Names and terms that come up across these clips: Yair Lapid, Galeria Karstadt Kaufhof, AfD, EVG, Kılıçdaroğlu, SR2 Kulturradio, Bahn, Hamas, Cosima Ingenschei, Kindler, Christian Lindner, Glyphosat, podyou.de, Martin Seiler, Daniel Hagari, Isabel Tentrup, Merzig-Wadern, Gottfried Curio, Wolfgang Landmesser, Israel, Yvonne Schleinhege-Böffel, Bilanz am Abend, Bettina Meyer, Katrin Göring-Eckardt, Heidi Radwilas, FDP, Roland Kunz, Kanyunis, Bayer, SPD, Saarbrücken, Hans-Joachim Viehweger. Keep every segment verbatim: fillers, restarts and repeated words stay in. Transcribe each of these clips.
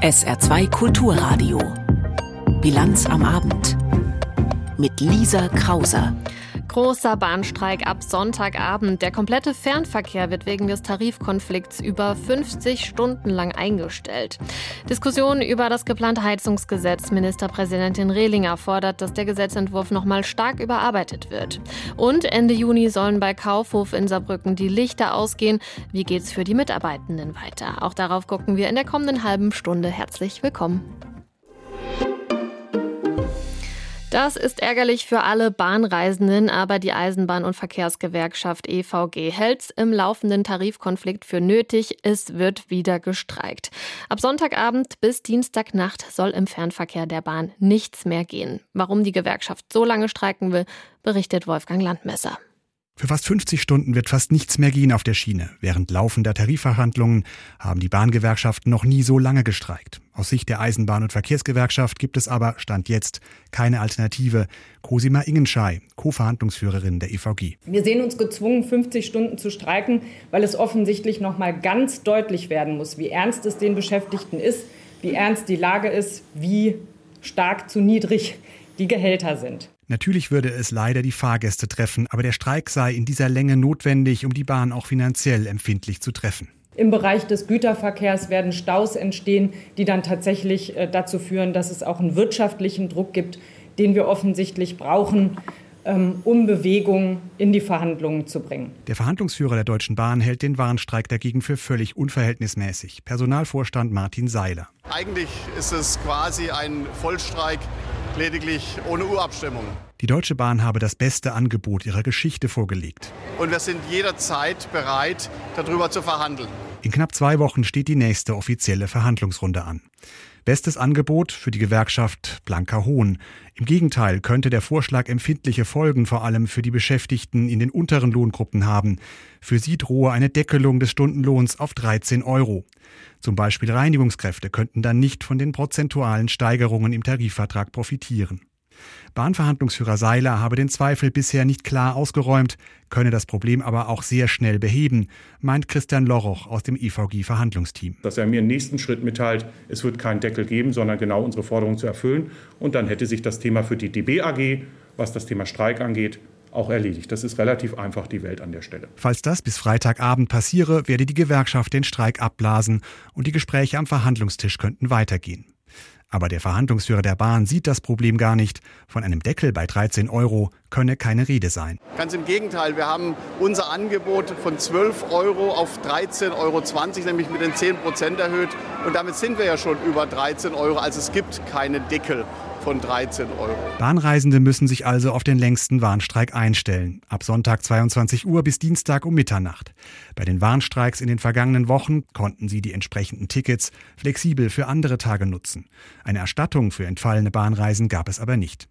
S R zwei Kulturradio. Bilanz am Abend. Mit Lisa Krauser. Großer Bahnstreik ab Sonntagabend. Der komplette Fernverkehr wird wegen des Tarifkonflikts über fünfzig Stunden lang eingestellt. Diskussionen über das geplante Heizungsgesetz. Ministerpräsidentin Rehlinger fordert, dass der Gesetzentwurf nochmal stark überarbeitet wird. Und Ende Juni sollen bei Kaufhof in Saarbrücken die Lichter ausgehen. Wie geht's für die Mitarbeitenden weiter? Auch darauf gucken wir in der kommenden halben Stunde. Herzlich willkommen. Das ist ärgerlich für alle Bahnreisenden, aber die Eisenbahn- und Verkehrsgewerkschaft E V G hält's im laufenden Tarifkonflikt für nötig. Es wird wieder gestreikt. Ab Sonntagabend bis Dienstagnacht soll im Fernverkehr der Bahn nichts mehr gehen. Warum die Gewerkschaft so lange streiken will, berichtet Wolfgang Landmesser. Für fast fünfzig Stunden wird fast nichts mehr gehen auf der Schiene. Während laufender Tarifverhandlungen haben die Bahngewerkschaften noch nie so lange gestreikt. Aus Sicht der Eisenbahn- und Verkehrsgewerkschaft gibt es aber, Stand jetzt, keine Alternative. Cosima Ingenschei, Co-Verhandlungsführerin der E V G. Wir sehen uns gezwungen, fünfzig Stunden zu streiken, weil es offensichtlich noch mal ganz deutlich werden muss, wie ernst es den Beschäftigten ist, wie ernst die Lage ist, wie stark zu niedrig die Gehälter sind. Natürlich würde es leider die Fahrgäste treffen, aber der Streik sei in dieser Länge notwendig, um die Bahn auch finanziell empfindlich zu treffen. Im Bereich des Güterverkehrs werden Staus entstehen, die dann tatsächlich dazu führen, dass es auch einen wirtschaftlichen Druck gibt, den wir offensichtlich brauchen, um Bewegung in die Verhandlungen zu bringen. Der Verhandlungsführer der Deutschen Bahn hält den Warnstreik dagegen für völlig unverhältnismäßig. Personalvorstand Martin Seiler. Eigentlich ist es quasi ein Vollstreik, lediglich ohne Urabstimmung. Die Deutsche Bahn habe das beste Angebot ihrer Geschichte vorgelegt. Und wir sind jederzeit bereit, darüber zu verhandeln. In knapp zwei Wochen steht die nächste offizielle Verhandlungsrunde an. Bestes Angebot für die Gewerkschaft blanker Hohn. Im Gegenteil könnte der Vorschlag empfindliche Folgen vor allem für die Beschäftigten in den unteren Lohngruppen haben. Für sie drohe eine Deckelung des Stundenlohns auf dreizehn Euro. Zum Beispiel Reinigungskräfte könnten dann nicht von den prozentualen Steigerungen im Tarifvertrag profitieren. Bahnverhandlungsführer Seiler habe den Zweifel bisher nicht klar ausgeräumt, könne das Problem aber auch sehr schnell beheben, meint Christian Loroch aus dem E V G-Verhandlungsteam. Dass er mir im nächsten Schritt mitteilt, es wird keinen Deckel geben, sondern genau unsere Forderungen zu erfüllen. Und dann hätte sich das Thema für die D B A G, was das Thema Streik angeht, auch erledigt. Das ist relativ einfach die Welt an der Stelle. Falls das bis Freitagabend passiere, werde die Gewerkschaft den Streik abblasen und die Gespräche am Verhandlungstisch könnten weitergehen. Aber der Verhandlungsführer der Bahn sieht das Problem gar nicht. Von einem Deckel bei dreizehn Euro könne keine Rede sein. Ganz im Gegenteil, wir haben unser Angebot von zwölf Euro auf dreizehn Euro zwanzig, nämlich mit den zehn Prozent erhöht. Und damit sind wir ja schon über dreizehn Euro, also es gibt keinen Deckel von dreizehn Euro. Bahnreisende müssen sich also auf den längsten Warnstreik einstellen. Ab Sonntag zweiundzwanzig Uhr bis Dienstag um Mitternacht. Bei den Warnstreiks in den vergangenen Wochen konnten sie die entsprechenden Tickets flexibel für andere Tage nutzen. Eine Erstattung für entfallene Bahnreisen gab es aber nicht.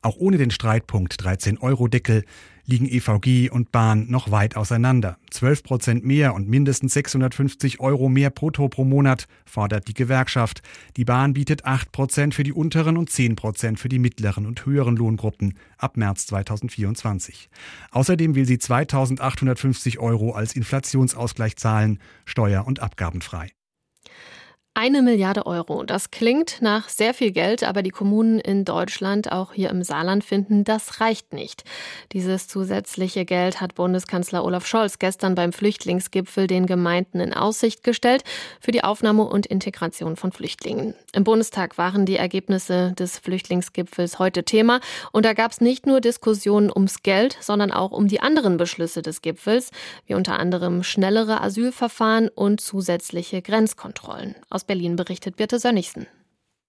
Auch ohne den Streitpunkt dreizehn Euro Deckel liegen E V G und Bahn noch weit auseinander. zwölf Prozent mehr und mindestens sechshundertfünfzig Euro mehr brutto pro Monat fordert die Gewerkschaft. Die Bahn bietet acht Prozent für die unteren und zehn Prozent für die mittleren und höheren Lohngruppen ab März zweitausendvierundzwanzig. Außerdem will sie zweitausendachthundertfünfzig Euro als Inflationsausgleich zahlen, steuer- und abgabenfrei. Eine Milliarde Euro. Das klingt nach sehr viel Geld, aber die Kommunen in Deutschland, auch hier im Saarland, finden, das reicht nicht. Dieses zusätzliche Geld hat Bundeskanzler Olaf Scholz gestern beim Flüchtlingsgipfel den Gemeinden in Aussicht gestellt für die Aufnahme und Integration von Flüchtlingen. Im Bundestag waren die Ergebnisse des Flüchtlingsgipfels heute Thema und da gab es nicht nur Diskussionen ums Geld, sondern auch um die anderen Beschlüsse des Gipfels, wie unter anderem schnellere Asylverfahren und zusätzliche Grenzkontrollen. Aus Berlin berichtet Birte Sönnigsen.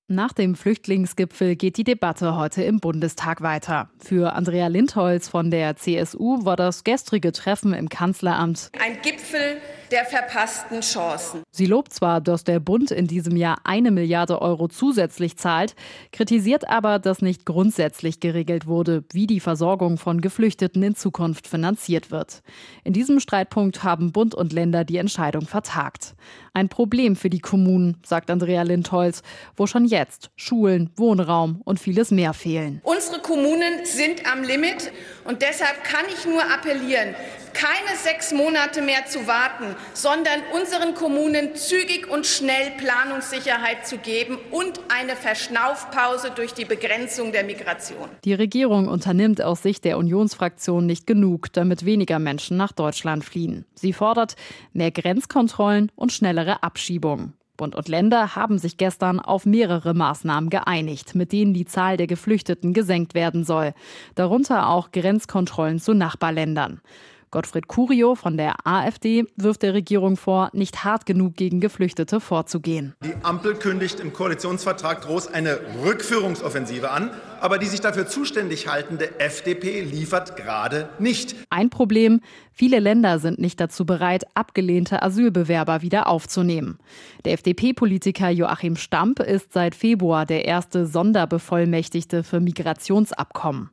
Nach dem Flüchtlingsgipfel geht die Debatte heute im Bundestag weiter. Für Andrea Lindholz von der C S U war das gestrige Treffen im Kanzleramt ein Gipfel der verpassten Chancen. Sie lobt zwar, dass der Bund in diesem Jahr eine Milliarde Euro zusätzlich zahlt, kritisiert aber, dass nicht grundsätzlich geregelt wurde, wie die Versorgung von Geflüchteten in Zukunft finanziert wird. In diesem Streitpunkt haben Bund und Länder die Entscheidung vertagt. Ein Problem für die Kommunen, sagt Andrea Lindholz, wo schon jetzt Jetzt Schulen, Wohnraum und vieles mehr fehlen. Unsere Kommunen sind am Limit Und deshalb kann ich nur appellieren, keine sechs Monate mehr zu warten, sondern unseren Kommunen zügig und schnell Planungssicherheit zu geben und eine Verschnaufpause durch die Begrenzung der Migration. Die Regierung unternimmt aus Sicht der Unionsfraktion nicht genug, damit weniger Menschen nach Deutschland fliehen. Sie fordert mehr Grenzkontrollen und schnellere Abschiebungen. Bund und Länder haben sich gestern auf mehrere Maßnahmen geeinigt, mit denen die Zahl der Geflüchteten gesenkt werden soll. Darunter auch Grenzkontrollen zu Nachbarländern. Gottfried Curio von der A f D wirft der Regierung vor, nicht hart genug gegen Geflüchtete vorzugehen. Die Ampel kündigt im Koalitionsvertrag groß eine Rückführungsoffensive an, aber die sich dafür zuständig haltende F D P liefert gerade nicht. Ein Problem: Viele Länder sind nicht dazu bereit, abgelehnte Asylbewerber wieder aufzunehmen. Der F D P-Politiker Joachim Stamp ist seit Februar der erste Sonderbevollmächtigte für Migrationsabkommen.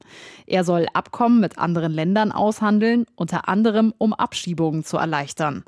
Er soll Abkommen mit anderen Ländern aushandeln, unter anderem um Abschiebungen zu erleichtern.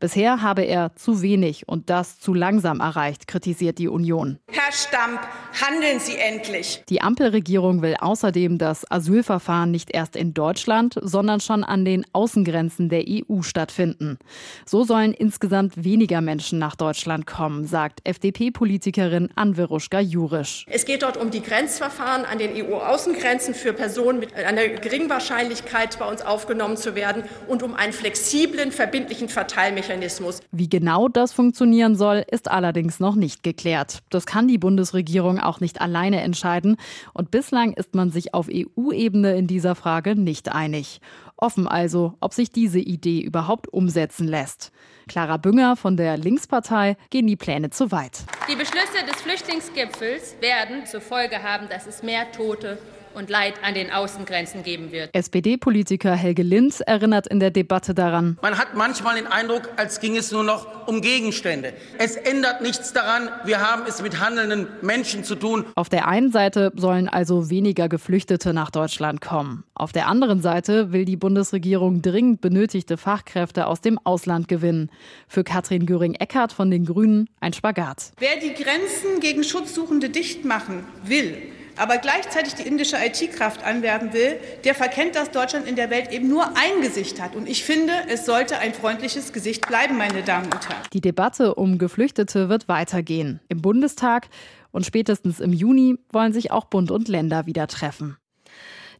Bisher habe er zu wenig und das zu langsam erreicht, kritisiert die Union. Herr Stamp, handeln Sie endlich! Die Ampelregierung will außerdem das Asylverfahren nicht erst in Deutschland, sondern schon an den Außengrenzen der E U stattfinden. So sollen insgesamt weniger Menschen nach Deutschland kommen, sagt F D P-Politikerin Anne-Weruschka-Jurisch. Es geht dort um die Grenzverfahren an den E U-Außengrenzen für Personen mit einer geringen Wahrscheinlichkeit, bei uns aufgenommen zu werden, und um einen flexiblen, verbindlichen Verteilmechanismus. Wie genau das funktionieren soll, ist allerdings noch nicht geklärt. Das kann die Bundesregierung auch nicht alleine entscheiden. Und bislang ist man sich auf E U-Ebene in dieser Frage nicht einig. Offen also, ob sich diese Idee überhaupt umsetzen lässt. Clara Bünger von der Linkspartei: Gehen die Pläne zu weit. Die Beschlüsse des Flüchtlingsgipfels werden zur Folge haben, dass es mehr Tote und Leid an den Außengrenzen geben wird. S P D-Politiker Helge Linz erinnert in der Debatte daran: Man hat manchmal den Eindruck, als ging es nur noch um Gegenstände. Es ändert nichts daran, wir haben es mit handelnden Menschen zu tun. Auf der einen Seite sollen also weniger Geflüchtete nach Deutschland kommen. Auf der anderen Seite will die Bundesregierung dringend benötigte Fachkräfte aus dem Ausland gewinnen. Für Katrin Göring-Eckardt von den Grünen ein Spagat. Wer die Grenzen gegen Schutzsuchende dicht machen will, aber gleichzeitig die indische I T-Kraft anwerben will, der verkennt, dass Deutschland in der Welt eben nur ein Gesicht hat. Und ich finde, es sollte ein freundliches Gesicht bleiben, meine Damen und Herren. Die Debatte um Geflüchtete wird weitergehen. Im Bundestag und spätestens im Juni wollen sich auch Bund und Länder wieder treffen.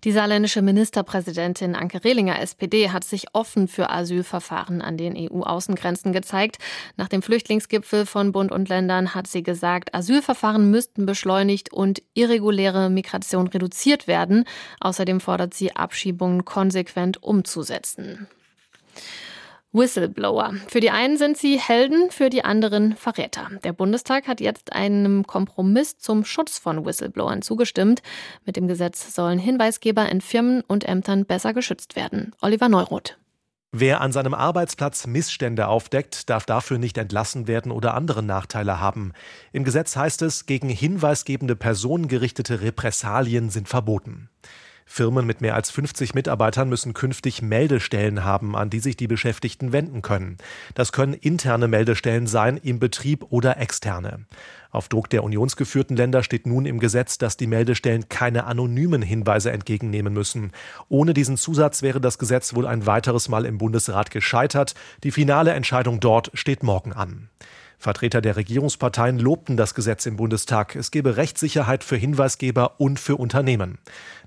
Die saarländische Ministerpräsidentin Anke Rehlinger, S P D, hat sich offen für Asylverfahren an den E U-Außengrenzen gezeigt. Nach dem Flüchtlingsgipfel von Bund und Ländern hat sie gesagt, Asylverfahren müssten beschleunigt und irreguläre Migration reduziert werden. Außerdem fordert sie, Abschiebungen konsequent umzusetzen. Whistleblower. Für die einen sind sie Helden, für die anderen Verräter. Der Bundestag hat jetzt einem Kompromiss zum Schutz von Whistleblowern zugestimmt. Mit dem Gesetz sollen Hinweisgeber in Firmen und Ämtern besser geschützt werden. Oliver Neuroth. Wer an seinem Arbeitsplatz Missstände aufdeckt, darf dafür nicht entlassen werden oder andere Nachteile haben. Im Gesetz heißt es, gegen hinweisgebende Personen gerichtete Repressalien sind verboten. Firmen mit mehr als fünfzig Mitarbeitern müssen künftig Meldestellen haben, an die sich die Beschäftigten wenden können. Das können interne Meldestellen sein, im Betrieb oder externe. Auf Druck der unionsgeführten Länder steht nun im Gesetz, dass die Meldestellen keine anonymen Hinweise entgegennehmen müssen. Ohne diesen Zusatz wäre das Gesetz wohl ein weiteres Mal im Bundesrat gescheitert. Die finale Entscheidung dort steht morgen an. Vertreter der Regierungsparteien lobten das Gesetz im Bundestag. Es gebe Rechtssicherheit für Hinweisgeber und für Unternehmen.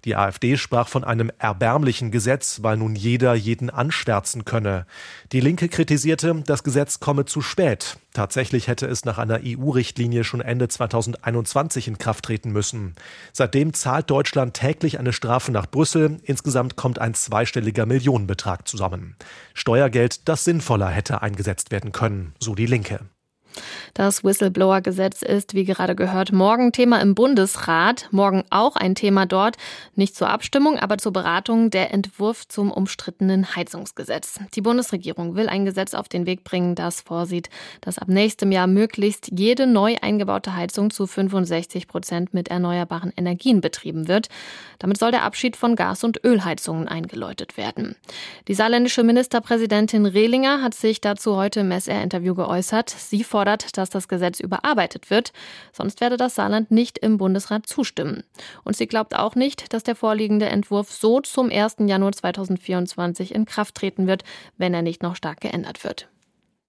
Die A f D sprach von einem erbärmlichen Gesetz, weil nun jeder jeden anschwärzen könne. Die Linke kritisierte, das Gesetz komme zu spät. Tatsächlich hätte es nach einer E U-Richtlinie schon Ende zweitausendeinundzwanzig in Kraft treten müssen. Seitdem zahlt Deutschland täglich eine Strafe nach Brüssel. Insgesamt kommt ein zweistelliger Millionenbetrag zusammen. Steuergeld, das sinnvoller hätte eingesetzt werden können, so die Linke. Das Whistleblower-Gesetz ist, wie gerade gehört, morgen Thema im Bundesrat. Morgen auch ein Thema dort, nicht zur Abstimmung, aber zur Beratung: der Entwurf zum umstrittenen Heizungsgesetz. Die Bundesregierung will ein Gesetz auf den Weg bringen, das vorsieht, dass ab nächstem Jahr möglichst jede neu eingebaute Heizung zu fünfundsechzig Prozent mit erneuerbaren Energien betrieben wird. Damit soll der Abschied von Gas- und Ölheizungen eingeläutet werden. Die saarländische Ministerpräsidentin Rehlinger hat sich dazu heute im S R-Interview geäußert. Sie fordert, dass dass das Gesetz überarbeitet wird. Sonst werde das Saarland nicht im Bundesrat zustimmen. Und sie glaubt auch nicht, dass der vorliegende Entwurf so zum ersten Januar zweitausendvierundzwanzig in Kraft treten wird, wenn er nicht noch stark geändert wird.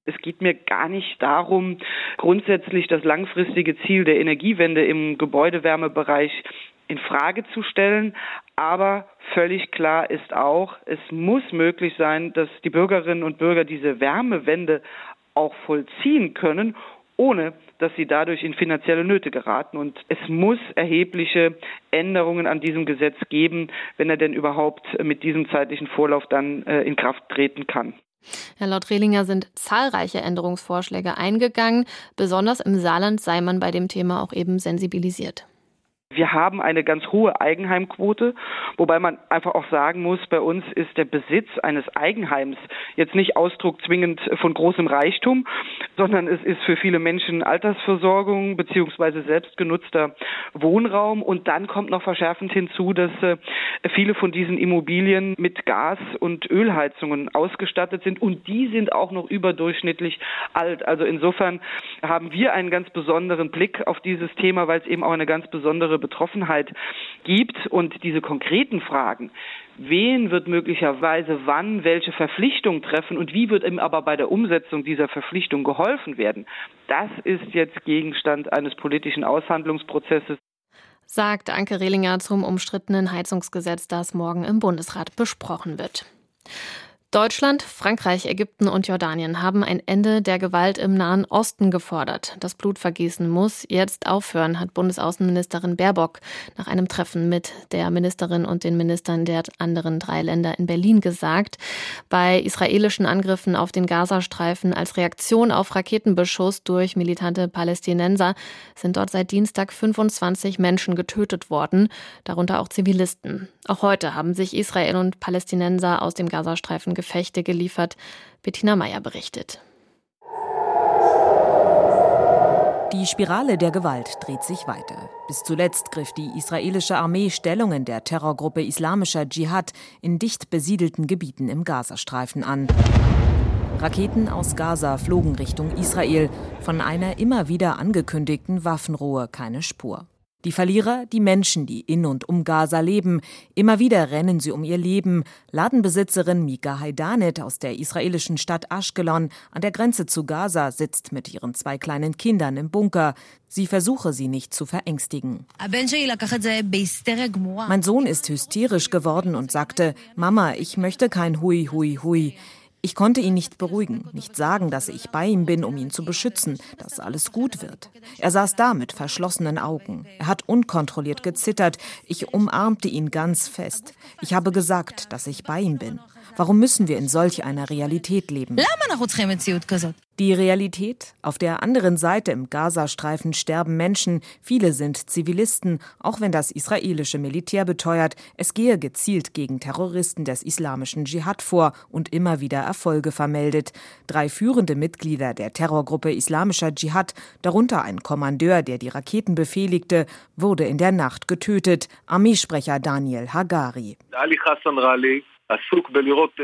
Es geht mir gar nicht darum, grundsätzlich das langfristige Ziel der Energiewende im Gebäudewärmebereich in Frage zu stellen. Aber völlig klar ist auch, es muss möglich sein, dass die Bürgerinnen und Bürger diese Wärmewende auch vollziehen können, ohne dass sie dadurch in finanzielle Nöte geraten. Und es muss erhebliche Änderungen an diesem Gesetz geben, wenn er denn überhaupt mit diesem zeitlichen Vorlauf dann in Kraft treten kann. Ja, laut Rehlinger sind zahlreiche Änderungsvorschläge eingegangen. Besonders im Saarland sei man bei dem Thema auch eben sensibilisiert. Wir haben eine ganz hohe Eigenheimquote, wobei man einfach auch sagen muss, bei uns ist der Besitz eines Eigenheims jetzt nicht Ausdruck zwingend von großem Reichtum, sondern es ist für viele Menschen Altersversorgung bzw. selbstgenutzter Wohnraum. Und dann kommt noch verschärfend hinzu, dass viele von diesen Immobilien mit Gas- und Ölheizungen ausgestattet sind und die sind auch noch überdurchschnittlich alt. Also insofern haben wir einen ganz besonderen Blick auf dieses Thema, weil es eben auch eine ganz besondere Betroffenheit gibt und diese konkreten Fragen, wen wird möglicherweise wann welche Verpflichtung treffen und wie wird ihm aber bei der Umsetzung dieser Verpflichtung geholfen werden, das ist jetzt Gegenstand eines politischen Aushandlungsprozesses, sagt Anke Rehlinger zum umstrittenen Heizungsgesetz, das morgen im Bundesrat besprochen wird. Deutschland, Frankreich, Ägypten und Jordanien haben ein Ende der Gewalt im Nahen Osten gefordert. Das Blutvergießen muss jetzt aufhören, hat Bundesaußenministerin Baerbock nach einem Treffen mit der Ministerin und den Ministern der anderen drei Länder in Berlin gesagt. Bei israelischen Angriffen auf den Gazastreifen als Reaktion auf Raketenbeschuss durch militante Palästinenser sind dort seit Dienstag fünfundzwanzig Menschen getötet worden, darunter auch Zivilisten. Auch heute haben sich Israel und Palästinenser aus dem Gazastreifen Gefechte geliefert. Bettina Meyer berichtet. Die Spirale der Gewalt dreht sich weiter. Bis zuletzt griff die israelische Armee Stellungen der Terrorgruppe Islamischer Dschihad in dicht besiedelten Gebieten im Gazastreifen an. Raketen aus Gaza flogen Richtung Israel. Von einer immer wieder angekündigten Waffenruhe keine Spur. Die Verlierer, die Menschen, die in und um Gaza leben. Immer wieder rennen sie um ihr Leben. Ladenbesitzerin Mika Haidanet aus der israelischen Stadt Ashkelon an der Grenze zu Gaza sitzt mit ihren zwei kleinen Kindern im Bunker. Sie versuche, sie nicht zu verängstigen. Mein Sohn ist hysterisch geworden und sagte, Mama, ich möchte kein Hui, Hui, Hui. Ich konnte ihn nicht beruhigen, nicht sagen, dass ich bei ihm bin, um ihn zu beschützen, dass alles gut wird. Er saß da mit verschlossenen Augen. Er hat unkontrolliert gezittert. Ich umarmte ihn ganz fest. Ich habe gesagt, dass ich bei ihm bin. Warum müssen wir in solch einer Realität leben? Die Realität? Auf der anderen Seite im Gazastreifen sterben Menschen. Viele sind Zivilisten, auch wenn das israelische Militär beteuert, es gehe gezielt gegen Terroristen des islamischen Dschihad vor und immer wieder Erfolge vermeldet. Drei führende Mitglieder der Terrorgruppe Islamischer Dschihad, darunter ein Kommandeur, der die Raketen befehligte, wurde in der Nacht getötet. Armeesprecher Daniel Hagari. Ali Hassan Ghali.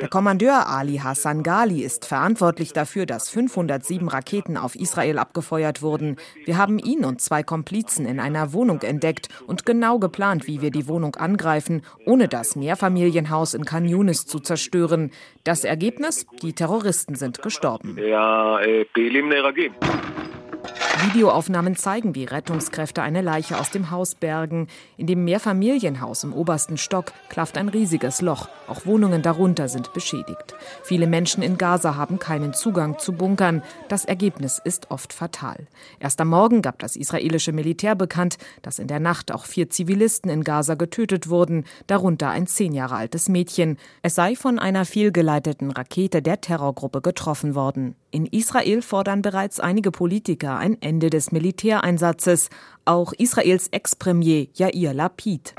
Der Kommandeur Ali Hassan Ghali ist verantwortlich dafür, dass fünfhundertsieben Raketen auf Israel abgefeuert wurden. Wir haben ihn und zwei Komplizen in einer Wohnung entdeckt und genau geplant, wie wir die Wohnung angreifen, ohne das Mehrfamilienhaus in Kanyunis zu zerstören. Das Ergebnis? Die Terroristen sind gestorben. Ja, äh, Videoaufnahmen zeigen, wie Rettungskräfte eine Leiche aus dem Haus bergen. In dem Mehrfamilienhaus im obersten Stock klafft ein riesiges Loch. Auch Wohnungen darunter sind beschädigt. Viele Menschen in Gaza haben keinen Zugang zu Bunkern. Das Ergebnis ist oft fatal. Erst am Morgen gab das israelische Militär bekannt, dass in der Nacht auch vier Zivilisten in Gaza getötet wurden, darunter ein zehn Jahre altes Mädchen. Es sei von einer fehlgeleiteten Rakete der Terrorgruppe getroffen worden. In Israel fordern bereits einige Politiker ein Ende Ende des Militäreinsatzes, auch Israels Ex-Premier Yair Lapid.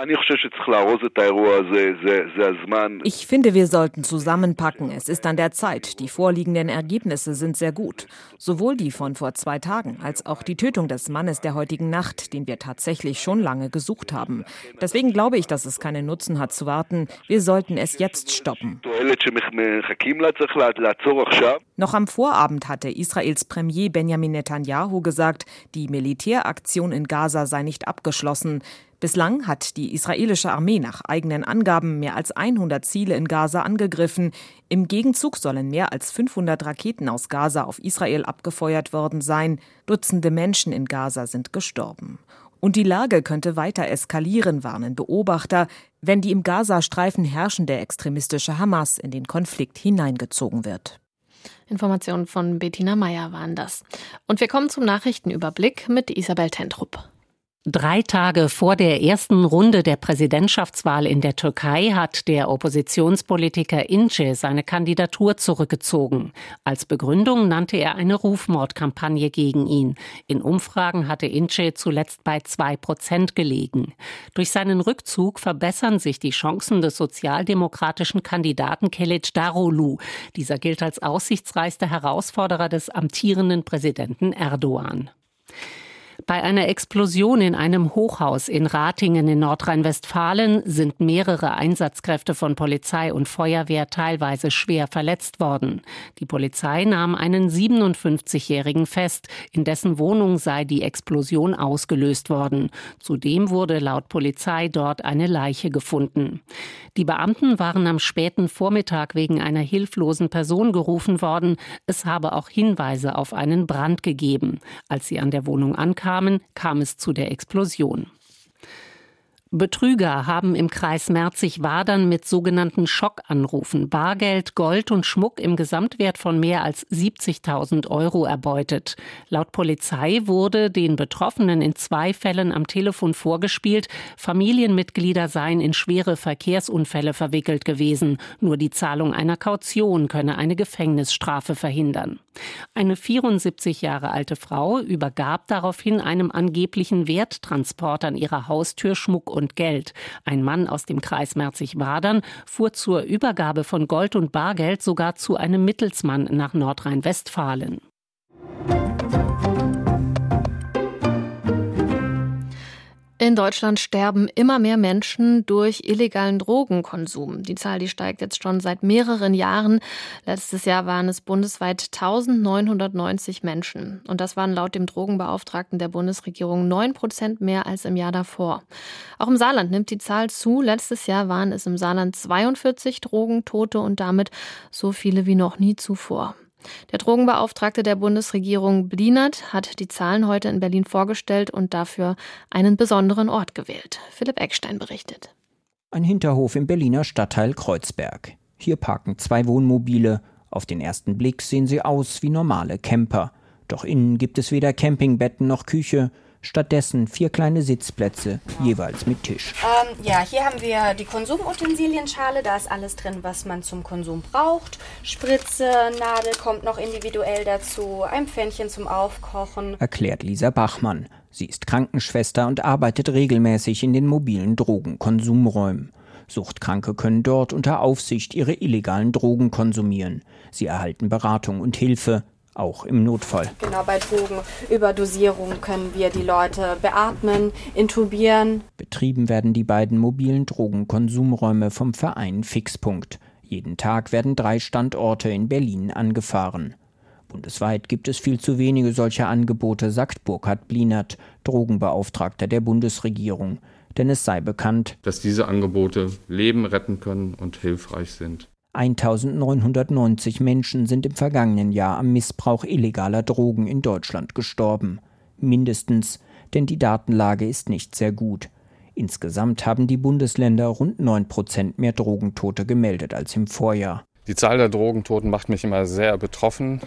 Ich finde, wir sollten zusammenpacken. Es ist an der Zeit. Die vorliegenden Ergebnisse sind sehr gut. Sowohl die von vor zwei Tagen als auch die Tötung des Mannes der heutigen Nacht, den wir tatsächlich schon lange gesucht haben. Deswegen glaube ich, dass es keinen Nutzen hat zu warten. Wir sollten es jetzt stoppen. Noch am Vorabend Abend hatte Israels Premier Benjamin Netanyahu gesagt, die Militäraktion in Gaza sei nicht abgeschlossen. Bislang hat die israelische Armee nach eigenen Angaben mehr als hundert Ziele in Gaza angegriffen. Im Gegenzug sollen mehr als fünfhundert Raketen aus Gaza auf Israel abgefeuert worden sein. Dutzende Menschen in Gaza sind gestorben. Und die Lage könnte weiter eskalieren, warnen Beobachter, wenn die im Gazastreifen herrschende extremistische Hamas in den Konflikt hineingezogen wird. Informationen von Bettina Meyer waren das. Und wir kommen zum Nachrichtenüberblick mit Isabel Tentrup. Drei Tage vor der ersten Runde der Präsidentschaftswahl in der Türkei hat der Oppositionspolitiker Ince seine Kandidatur zurückgezogen. Als Begründung nannte er eine Rufmordkampagne gegen ihn. In Umfragen hatte Ince zuletzt bei zwei Prozent gelegen. Durch seinen Rückzug verbessern sich die Chancen des sozialdemokratischen Kandidaten Kılıçdaroğlu. Dieser gilt als aussichtsreichster Herausforderer des amtierenden Präsidenten Erdogan. Bei einer Explosion in einem Hochhaus in Ratingen in Nordrhein-Westfalen sind mehrere Einsatzkräfte von Polizei und Feuerwehr teilweise schwer verletzt worden. Die Polizei nahm einen siebenundfünfzigjährigen fest, in dessen Wohnung sei die Explosion ausgelöst worden. Zudem wurde laut Polizei dort eine Leiche gefunden. Die Beamten waren am späten Vormittag wegen einer hilflosen Person gerufen worden. Es habe auch Hinweise auf einen Brand gegeben. Als sie an der Wohnung ankamen, Kamen, kam es zu der Explosion. Betrüger haben im Kreis Merzig-Wadern mit sogenannten Schockanrufen Bargeld, Gold und Schmuck im Gesamtwert von mehr als siebzigtausend Euro erbeutet. Laut Polizei wurde den Betroffenen in zwei Fällen am Telefon vorgespielt, Familienmitglieder seien in schwere Verkehrsunfälle verwickelt gewesen. Nur die Zahlung einer Kaution könne eine Gefängnisstrafe verhindern. Eine vierundsiebzig Jahre alte Frau übergab daraufhin einem angeblichen Werttransport an ihrer Haustür Schmuck und Geld. Ein Mann aus dem Kreis Merzig-Wadern fuhr zur Übergabe von Gold und Bargeld sogar zu einem Mittelsmann nach Nordrhein-Westfalen. In Deutschland sterben immer mehr Menschen durch illegalen Drogenkonsum. Die Zahl, die steigt jetzt schon seit mehreren Jahren. Letztes Jahr waren es bundesweit eintausendneunhundertneunzig Menschen. Und das waren laut dem Drogenbeauftragten der Bundesregierung neun Prozent mehr als im Jahr davor. Auch im Saarland nimmt die Zahl zu. Letztes Jahr waren es im Saarland zweiundvierzig Drogentote und damit so viele wie noch nie zuvor. Der Drogenbeauftragte der Bundesregierung Blinert hat die Zahlen heute in Berlin vorgestellt und dafür einen besonderen Ort gewählt. Philipp Eckstein berichtet. Ein Hinterhof im Berliner Stadtteil Kreuzberg. Hier parken zwei Wohnmobile. Auf den ersten Blick sehen sie aus wie normale Camper. Doch innen gibt es weder Campingbetten noch Küche. Stattdessen vier kleine Sitzplätze, jeweils mit Tisch. Ähm, ja, hier haben wir die Konsumutensilienschale. Da ist alles drin, was man zum Konsum braucht. Spritze, Nadel kommt noch individuell dazu, ein Pfännchen zum Aufkochen. Erklärt Lisa Bachmann. Sie ist Krankenschwester und arbeitet regelmäßig in den mobilen Drogenkonsumräumen. Suchtkranke können dort unter Aufsicht ihre illegalen Drogen konsumieren. Sie erhalten Beratung und Hilfe. Auch im Notfall. Genau, bei Drogenüberdosierung können wir die Leute beatmen, intubieren. Betrieben werden die beiden mobilen Drogenkonsumräume vom Verein Fixpunkt. Jeden Tag werden drei Standorte in Berlin angefahren. Bundesweit gibt es viel zu wenige solcher Angebote, sagt Burkhard Blinert, Drogenbeauftragter der Bundesregierung. Denn es sei bekannt, dass diese Angebote Leben retten können und hilfreich sind. eintausendneunhundertneunzig Menschen sind im vergangenen Jahr am Missbrauch illegaler Drogen in Deutschland gestorben. Mindestens, denn die Datenlage ist nicht sehr gut. Insgesamt haben die Bundesländer rund neun Prozent mehr Drogentote gemeldet als im Vorjahr. Die Zahl der Drogentoten macht mich immer sehr betroffen.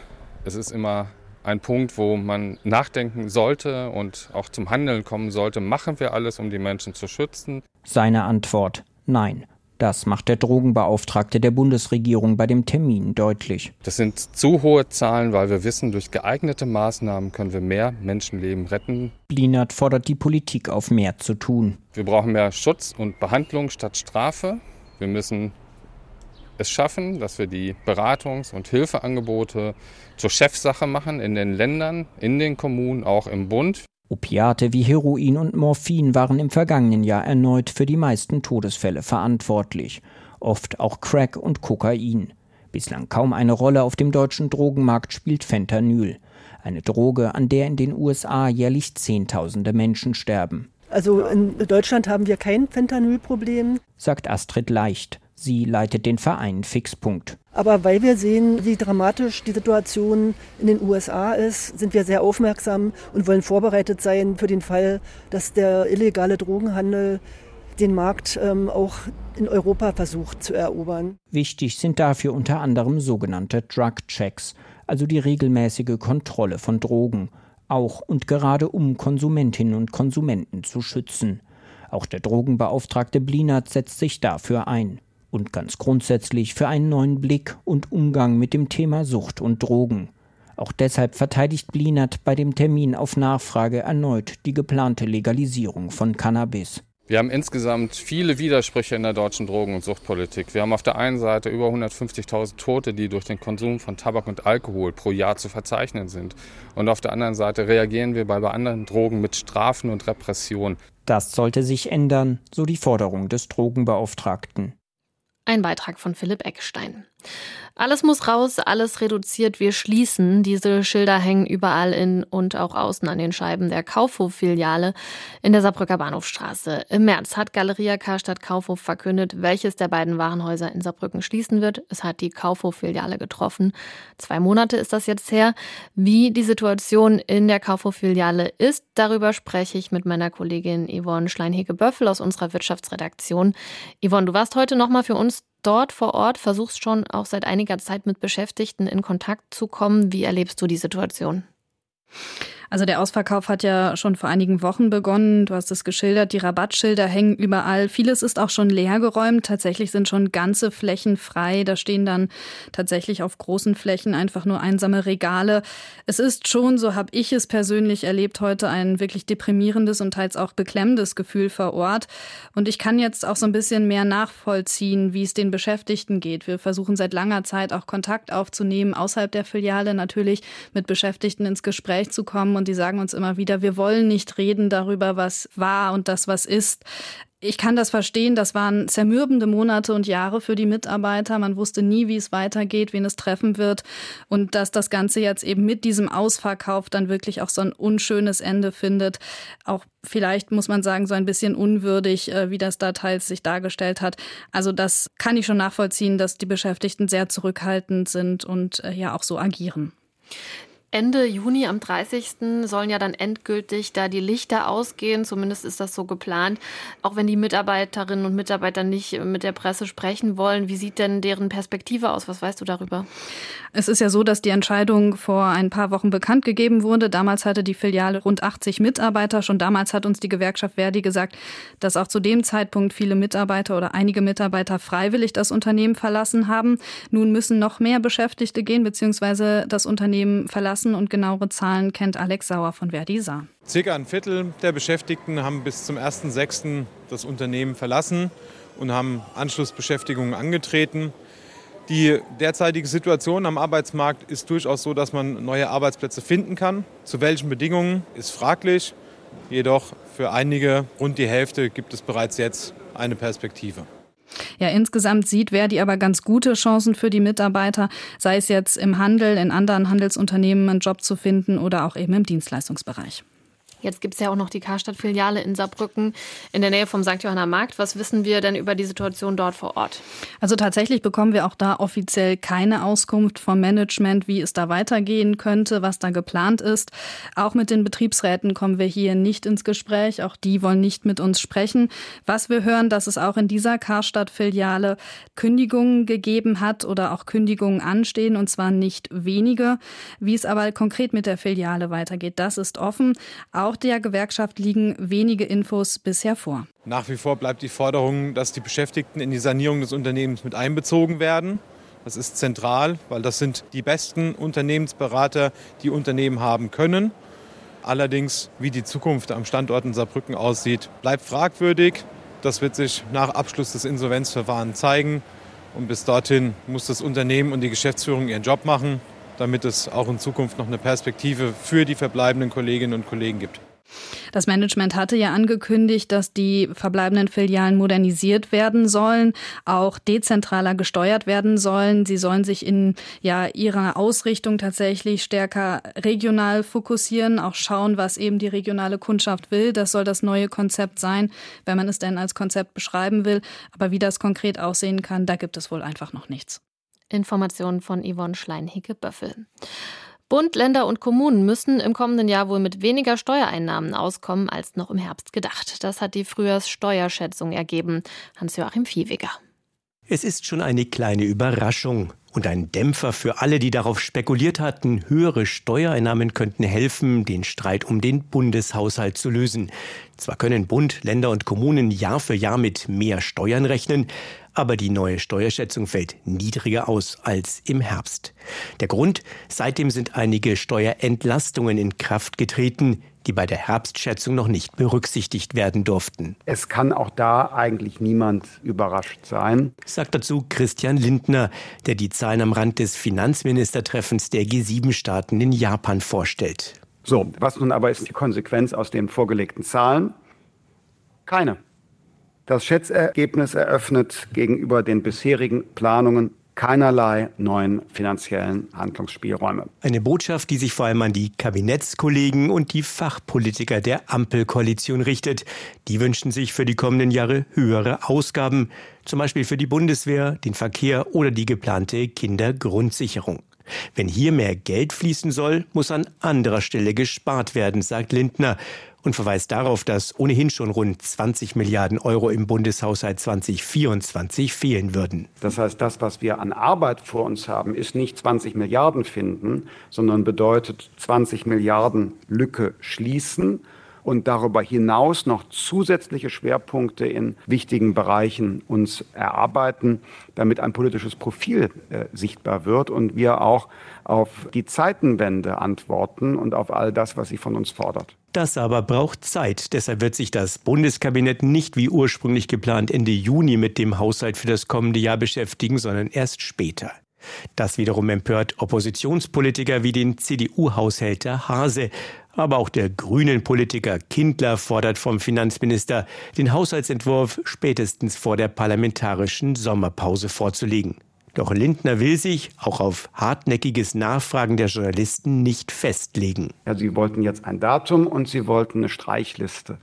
Es ist immer ein Punkt, wo man nachdenken sollte und auch zum Handeln kommen sollte. Machen wir alles, um die Menschen zu schützen? Seine Antwort: Nein. Das macht der Drogenbeauftragte der Bundesregierung bei dem Termin deutlich. Das sind zu hohe Zahlen, weil wir wissen, durch geeignete Maßnahmen können wir mehr Menschenleben retten. Blinert fordert die Politik auf, mehr zu tun. Wir brauchen mehr Schutz und Behandlung statt Strafe. Wir müssen es schaffen, dass wir die Beratungs- und Hilfeangebote zur Chefsache machen in den Ländern, in den Kommunen, auch im Bund. Opiate wie Heroin und Morphin waren im vergangenen Jahr erneut für die meisten Todesfälle verantwortlich. Oft auch Crack und Kokain. Bislang kaum eine Rolle auf dem deutschen Drogenmarkt spielt Fentanyl, eine Droge, an der in den U S A jährlich Zehntausende Menschen sterben. Also in Deutschland haben wir kein Fentanyl-Problem, sagt Astrid Leicht. Sie leitet den Verein Fixpunkt. Aber weil wir sehen, wie dramatisch die Situation in den U S A ist, sind wir sehr aufmerksam und wollen vorbereitet sein für den Fall, dass der illegale Drogenhandel den Markt ähm, auch in Europa versucht zu erobern. Wichtig sind dafür unter anderem sogenannte Drug-Checks, also die regelmäßige Kontrolle von Drogen, auch und gerade um Konsumentinnen und Konsumenten zu schützen. Auch der Drogenbeauftragte Blinert setzt sich dafür ein. Und ganz grundsätzlich für einen neuen Blick und Umgang mit dem Thema Sucht und Drogen. Auch deshalb verteidigt Blinert bei dem Termin auf Nachfrage erneut die geplante Legalisierung von Cannabis. Wir haben insgesamt viele Widersprüche in der deutschen Drogen- und Suchtpolitik. Wir haben auf der einen Seite über hundertfünfzigtausend Tote, die durch den Konsum von Tabak und Alkohol pro Jahr zu verzeichnen sind. Und auf der anderen Seite reagieren wir bei anderen Drogen mit Strafen und Repression. Das sollte sich ändern, so die Forderung des Drogenbeauftragten. Ein Beitrag von Philipp Eckstein. Alles muss raus, alles reduziert, wir schließen. Diese Schilder hängen überall in und auch außen an den Scheiben der Kaufhof-Filiale in der Saarbrücker Bahnhofstraße. Im März hat Galeria Karstadt Kaufhof verkündet, welches der beiden Warenhäuser in Saarbrücken schließen wird. Es hat die Kaufhof-Filiale getroffen. Zwei Monate ist das jetzt her. Wie die Situation in der Kaufhof-Filiale ist, darüber spreche ich mit meiner Kollegin Yvonne Schleinhege-Böffel aus unserer Wirtschaftsredaktion. Yvonne, du warst heute nochmal für uns dort vor Ort, versuchst schon auch seit einiger Zeit mit Beschäftigten in Kontakt zu kommen. Wie erlebst du die Situation? Also der Ausverkauf hat ja schon vor einigen Wochen begonnen. Du hast es geschildert, die Rabattschilder hängen überall. Vieles ist auch schon leergeräumt. Tatsächlich sind schon ganze Flächen frei. Da stehen dann tatsächlich auf großen Flächen einfach nur einsame Regale. Es ist schon, so habe ich es persönlich erlebt, heute ein wirklich deprimierendes und teils auch beklemmendes Gefühl vor Ort. Und ich kann jetzt auch so ein bisschen mehr nachvollziehen, wie es den Beschäftigten geht. Wir versuchen seit langer Zeit auch Kontakt aufzunehmen, außerhalb der Filiale natürlich mit Beschäftigten ins Gespräch zu kommen. Und die sagen uns immer wieder, wir wollen nicht reden darüber, was war und das, was ist. Ich kann das verstehen, das waren zermürbende Monate und Jahre für die Mitarbeiter. Man wusste nie, wie es weitergeht, wen es treffen wird. Und dass das Ganze jetzt eben mit diesem Ausverkauf dann wirklich auch so ein unschönes Ende findet. Auch vielleicht, muss man sagen, so ein bisschen unwürdig, wie das da teils sich dargestellt hat. Also das kann ich schon nachvollziehen, dass die Beschäftigten sehr zurückhaltend sind und ja auch so agieren. Ende Juni, am dreißigsten sollen ja dann endgültig da die Lichter ausgehen. Zumindest ist das so geplant. Auch wenn die Mitarbeiterinnen und Mitarbeiter nicht mit der Presse sprechen wollen, wie sieht denn deren Perspektive aus? Was weißt du darüber? Es ist ja so, dass die Entscheidung vor ein paar Wochen bekannt gegeben wurde. Damals hatte die Filiale rund achtzig Mitarbeiter. Schon damals hat uns die Gewerkschaft Verdi gesagt, dass auch zu dem Zeitpunkt viele Mitarbeiter oder einige Mitarbeiter freiwillig das Unternehmen verlassen haben. Nun müssen noch mehr Beschäftigte gehen bzw. das Unternehmen verlassen. Und genauere Zahlen kennt Alex Sauer von Verdi Saar. Circa ein Viertel der Beschäftigten haben bis zum ersten sechsten das Unternehmen verlassen und haben Anschlussbeschäftigungen angetreten. Die derzeitige Situation am Arbeitsmarkt ist durchaus so, dass man neue Arbeitsplätze finden kann. Zu welchen Bedingungen ist fraglich. Jedoch für einige, rund die Hälfte, gibt es bereits jetzt eine Perspektive. Ja, insgesamt sieht Verdi aber ganz gute Chancen für die Mitarbeiter, sei es jetzt im Handel, in anderen Handelsunternehmen einen Job zu finden oder auch eben im Dienstleistungsbereich. Jetzt gibt es ja auch noch die Karstadt-Filiale in Saarbrücken in der Nähe vom Sankt Johanner Markt. Was wissen wir denn über die Situation dort vor Ort? Also tatsächlich bekommen wir auch da offiziell keine Auskunft vom Management, wie es da weitergehen könnte, was da geplant ist. Auch mit den Betriebsräten kommen wir hier nicht ins Gespräch. Auch die wollen nicht mit uns sprechen. Was wir hören, dass es auch in dieser Karstadt-Filiale Kündigungen gegeben hat oder auch Kündigungen anstehen, und zwar nicht wenige. Wie es aber konkret mit der Filiale weitergeht, das ist offen. Auch der Gewerkschaft liegen wenige Infos bisher vor. Nach wie vor bleibt die Forderung, dass die Beschäftigten in die Sanierung des Unternehmens mit einbezogen werden. Das ist zentral, weil das sind die besten Unternehmensberater, die Unternehmen haben können. Allerdings, wie die Zukunft am Standort in Saarbrücken aussieht, bleibt fragwürdig. Das wird sich nach Abschluss des Insolvenzverfahrens zeigen. Und bis dorthin muss das Unternehmen und die Geschäftsführung ihren Job machen, damit es auch in Zukunft noch eine Perspektive für die verbleibenden Kolleginnen und Kollegen gibt. Das Management hatte ja angekündigt, dass die verbleibenden Filialen modernisiert werden sollen, auch dezentraler gesteuert werden sollen. Sie sollen sich in ja, ihrer Ausrichtung tatsächlich stärker regional fokussieren, auch schauen, was eben die regionale Kundschaft will. Das soll das neue Konzept sein, wenn man es denn als Konzept beschreiben will. Aber wie das konkret aussehen kann, da gibt es wohl einfach noch nichts. Informationen von Yvonne Schlein-Hicke-Böffel. Bund, Länder und Kommunen müssen im kommenden Jahr wohl mit weniger Steuereinnahmen auskommen als noch im Herbst gedacht. Das hat die Frühjahrssteuerschätzung ergeben. Hans-Joachim Viehweger. Es ist schon eine kleine Überraschung. Und ein Dämpfer für alle, die darauf spekuliert hatten, höhere Steuereinnahmen könnten helfen, den Streit um den Bundeshaushalt zu lösen. Zwar können Bund, Länder und Kommunen Jahr für Jahr mit mehr Steuern rechnen, aber die neue Steuerschätzung fällt niedriger aus als im Herbst. Der Grund? Seitdem sind einige Steuerentlastungen in Kraft getreten, die bei der Herbstschätzung noch nicht berücksichtigt werden durften. Es kann auch da eigentlich niemand überrascht sein, sagt dazu Christian Lindner, der die Zahlen am Rand des Finanzministertreffens der G sieben Staaten in Japan vorstellt. So, was nun aber ist die Konsequenz aus den vorgelegten Zahlen? Keine. Das Schätzergebnis eröffnet gegenüber den bisherigen Planungen keinerlei neuen finanziellen Handlungsspielräume. Eine Botschaft, die sich vor allem an die Kabinettskollegen und die Fachpolitiker der Ampelkoalition richtet. Die wünschen sich für die kommenden Jahre höhere Ausgaben, zum Beispiel für die Bundeswehr, den Verkehr oder die geplante Kindergrundsicherung. Wenn hier mehr Geld fließen soll, muss an anderer Stelle gespart werden, sagt Lindner und verweist darauf, dass ohnehin schon rund zwanzig Milliarden Euro im Bundeshaushalt zwanzig vierundzwanzig fehlen würden. Das heißt, das, was wir an Arbeit vor uns haben, ist nicht zwanzig Milliarden finden, sondern bedeutet zwanzig Milliarden Lücke schließen und darüber hinaus noch zusätzliche Schwerpunkte in wichtigen Bereichen uns erarbeiten, damit ein politisches Profil äh, sichtbar wird und wir auch auf die Zeitenwende antworten und auf all das, was sie von uns fordert. Das aber braucht Zeit. Deshalb wird sich das Bundeskabinett nicht wie ursprünglich geplant Ende Juni mit dem Haushalt für das kommende Jahr beschäftigen, sondern erst später. Das wiederum empört Oppositionspolitiker wie den C D U-Haushälter Hase. Aber auch der grünen Politiker Kindler fordert vom Finanzminister, den Haushaltsentwurf spätestens vor der parlamentarischen Sommerpause vorzulegen. Doch Lindner will sich auch auf hartnäckiges Nachfragen der Journalisten nicht festlegen. Ja, Sie wollten jetzt ein Datum und Sie wollten eine Streichliste.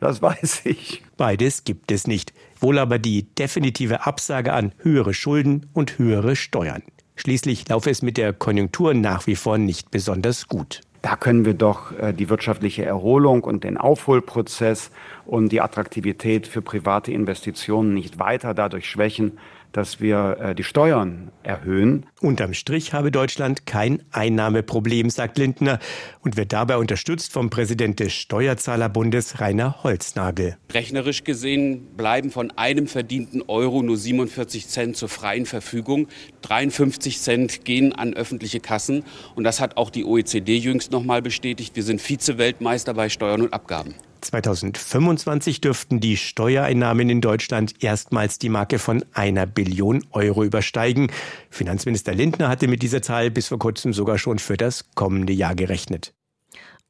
Das weiß ich. Beides gibt es nicht. Wohl aber die definitive Absage an höhere Schulden und höhere Steuern. Schließlich laufe es mit der Konjunktur nach wie vor nicht besonders gut. Da können wir doch die wirtschaftliche Erholung und den Aufholprozess und die Attraktivität für private Investitionen nicht weiter dadurch schwächen, dass wir die Steuern erhöhen. Unterm Strich habe Deutschland kein Einnahmeproblem, sagt Lindner, und wird dabei unterstützt vom Präsident des Steuerzahlerbundes Rainer Holznagel. Rechnerisch gesehen bleiben von einem verdienten Euro nur siebenundvierzig Cent zur freien Verfügung. dreiundfünfzig Cent gehen an öffentliche Kassen. Und das hat auch die O E C D jüngst noch mal bestätigt. Wir sind Vize-Weltmeister bei Steuern und Abgaben. zwanzig fünfundzwanzig dürften die Steuereinnahmen in Deutschland erstmals die Marke von einer Billion Euro übersteigen. Finanzminister Lindner hatte mit dieser Zahl bis vor kurzem sogar schon für das kommende Jahr gerechnet.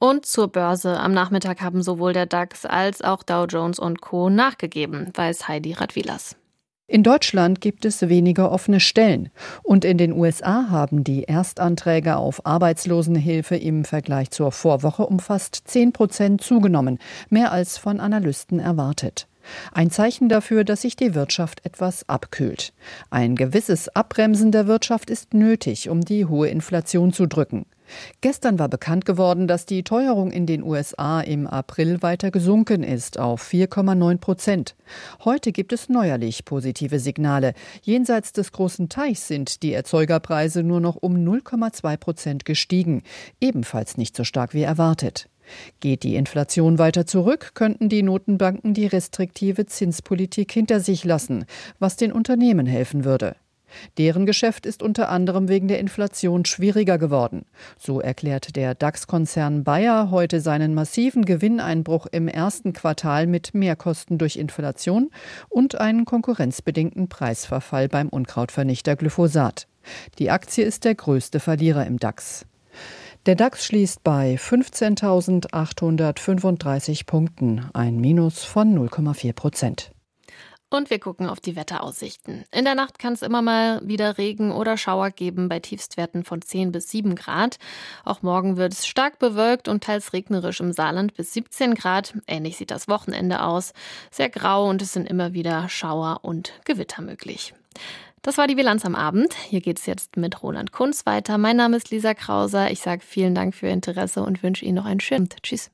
Und zur Börse. Am Nachmittag haben sowohl der DAX als auch Dow Jones und Co. nachgegeben, weiß Heidi Radwilas. In Deutschland gibt es weniger offene Stellen. Und in den U S A haben die Erstanträge auf Arbeitslosenhilfe im Vergleich zur Vorwoche um fast zehn Prozent zugenommen, mehr als von Analysten erwartet. Ein Zeichen dafür, dass sich die Wirtschaft etwas abkühlt. Ein gewisses Abbremsen der Wirtschaft ist nötig, um die hohe Inflation zu drücken. Gestern war bekannt geworden, dass die Teuerung in den U S A im April weiter gesunken ist auf vier Komma neun Prozent. Heute gibt es neuerlich positive Signale. Jenseits des großen Teichs sind die Erzeugerpreise nur noch um null Komma zwei Prozent gestiegen, ebenfalls nicht so stark wie erwartet. Geht die Inflation weiter zurück, könnten die Notenbanken die restriktive Zinspolitik hinter sich lassen, was den Unternehmen helfen würde. Deren Geschäft ist unter anderem wegen der Inflation schwieriger geworden. So erklärt der DAX-Konzern Bayer heute seinen massiven Gewinneinbruch im ersten Quartal mit Mehrkosten durch Inflation und einen konkurrenzbedingten Preisverfall beim Unkrautvernichter Glyphosat. Die Aktie ist der größte Verlierer im DAX. Der DAX schließt bei fünfzehntausendachthundertfünfunddreißig Punkten, ein Minus von null Komma vier Prozent. Und wir gucken auf die Wetteraussichten. In der Nacht kann es immer mal wieder Regen oder Schauer geben bei Tiefstwerten von zehn bis sieben Grad. Auch morgen wird es stark bewölkt und teils regnerisch im Saarland bis siebzehn Grad. Ähnlich sieht das Wochenende aus. Sehr grau und es sind immer wieder Schauer und Gewitter möglich. Das war die Bilanz am Abend. Hier geht es jetzt mit Roland Kunz weiter. Mein Name ist Lisa Krauser. Ich sage vielen Dank für Ihr Interesse und wünsche Ihnen noch einen schönen Abend. Tschüss.